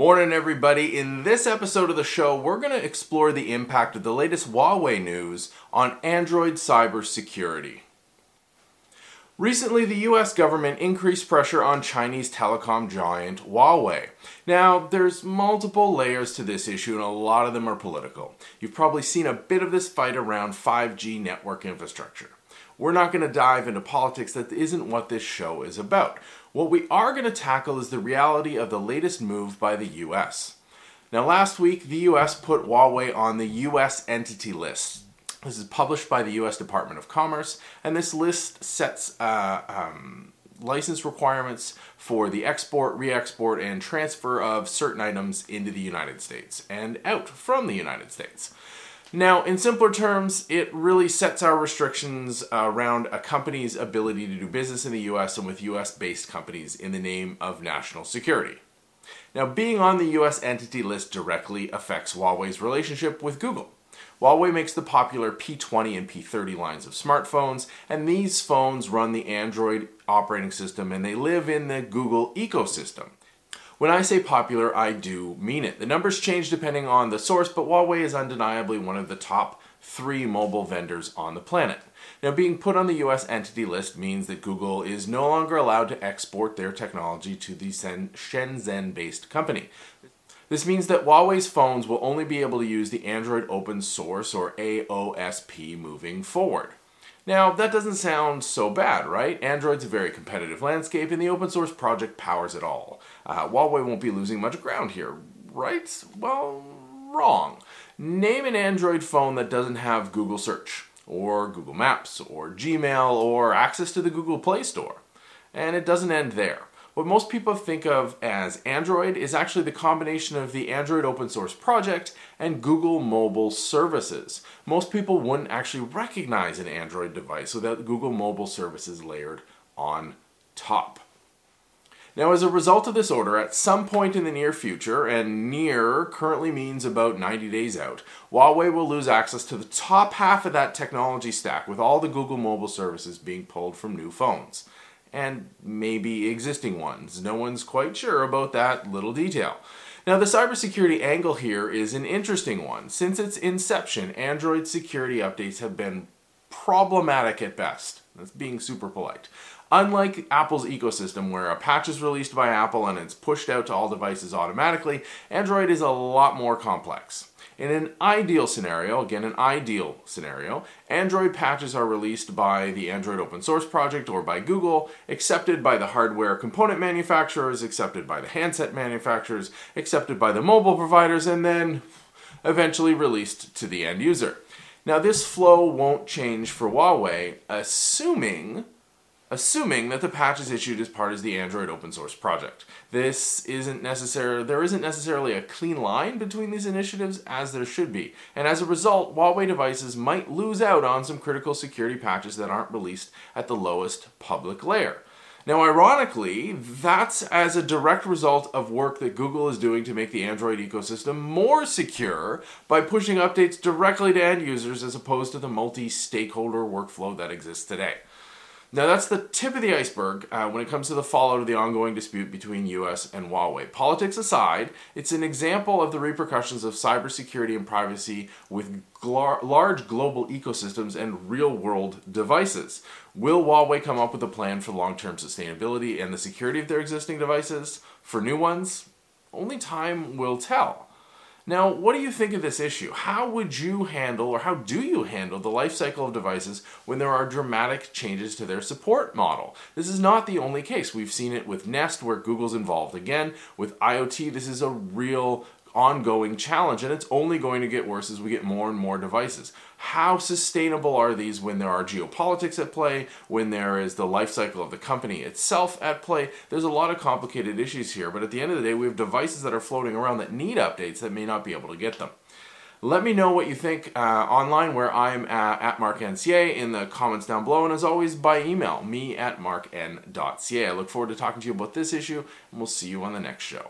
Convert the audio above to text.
Morning, everybody. In this episode of the show, we're going to explore the impact of the latest Huawei news on Android cybersecurity. Recently, the US government increased pressure on Chinese telecom giant Huawei. Now, there's multiple layers to this issue, and a lot of them are political. You've probably seen a bit of this fight around 5G network infrastructure. We're not going to dive into politics. That isn't what this show is about. What we are going to tackle is the reality of the latest move by the US. Now, last week, the US put Huawei on the US Entity List. This is published by the US Department of Commerce, and this list sets license requirements for the export, re-export, and transfer of certain items into the United States and out from the United States. Now, in simpler terms, it really sets our restrictions around a company's ability to do business in the US and with US-based companies in the name of national security. Now, being on the US Entity List directly affects Huawei's relationship with Google. Huawei makes the popular P20 and P30 lines of smartphones, and these phones run the Android operating system and they live in the Google ecosystem. When I say popular, I do mean it. The numbers change depending on the source, but Huawei is undeniably one of the top three mobile vendors on the planet. Now, being put on the US Entity List means that Google is no longer allowed to export their technology to the Shenzhen-based company. This means that Huawei's phones will only be able to use the Android Open Source or AOSP moving forward. Now, that doesn't sound so bad, right? Android's a very competitive landscape and the open source project powers it all. Huawei won't be losing much ground here, right? Well, wrong. Name an Android phone that doesn't have Google Search or Google Maps or Gmail or access to the Google Play Store. And it doesn't end there. What most people think of as Android is actually the combination of the Android Open Source Project and Google Mobile Services. Most people wouldn't actually recognize an Android device without Google Mobile Services layered on top. Now, as a result of this order, at some point in the near future, and near currently means about 90 days out, Huawei will lose access to the top half of that technology stack, with all the Google Mobile Services being pulled from new phones. And maybe existing ones. No one's quite sure about that little detail. Now, the cybersecurity angle here is an interesting one. Since its inception, Android security updates have been problematic at best. That's being super polite. Unlike Apple's ecosystem, where a patch is released by Apple and it's pushed out to all devices automatically, Android is a lot more complex. In an ideal scenario, Android patches are released by the Android Open Source Project or by Google, accepted by the hardware component manufacturers, accepted by the handset manufacturers, accepted by the mobile providers, and then eventually released to the end user. Now, this flow won't change for Huawei, assuming that the patch is issued as part of the Android Open Source Project. There isn't necessarily a clean line between these initiatives as there should be, and as a result, Huawei devices might lose out on some critical security patches that aren't released at the lowest public layer. Now, ironically, that's as a direct result of work that Google is doing to make the Android ecosystem more secure by pushing updates directly to end users as opposed to the multi-stakeholder workflow that exists today. Now, that's the tip of the iceberg when it comes to the fallout of the ongoing dispute between US and Huawei. Politics aside, it's an example of the repercussions of cybersecurity and privacy with large global ecosystems and real-world devices. Will Huawei come up with a plan for long-term sustainability and the security of their existing devices? For new ones? Only time will tell. Now, what do you think of this issue? How do you handle the life cycle of devices when there are dramatic changes to their support model? This is not the only case. We've seen it with Nest, where Google's involved again. With IoT, this is a real ongoing challenge, and it's only going to get worse as we get more and more devices. How sustainable are these when there are geopolitics at play, when there is the life cycle of the company itself at play? There's a lot of complicated issues here, but at the end of the day, we have devices that are floating around that need updates that may not be able to get them. Let me know what you think online, where I'm at markn.ca, in the comments down below, and as always, by email, me@markn.ca. I look forward to talking to you about this issue, and we'll see you on the next show.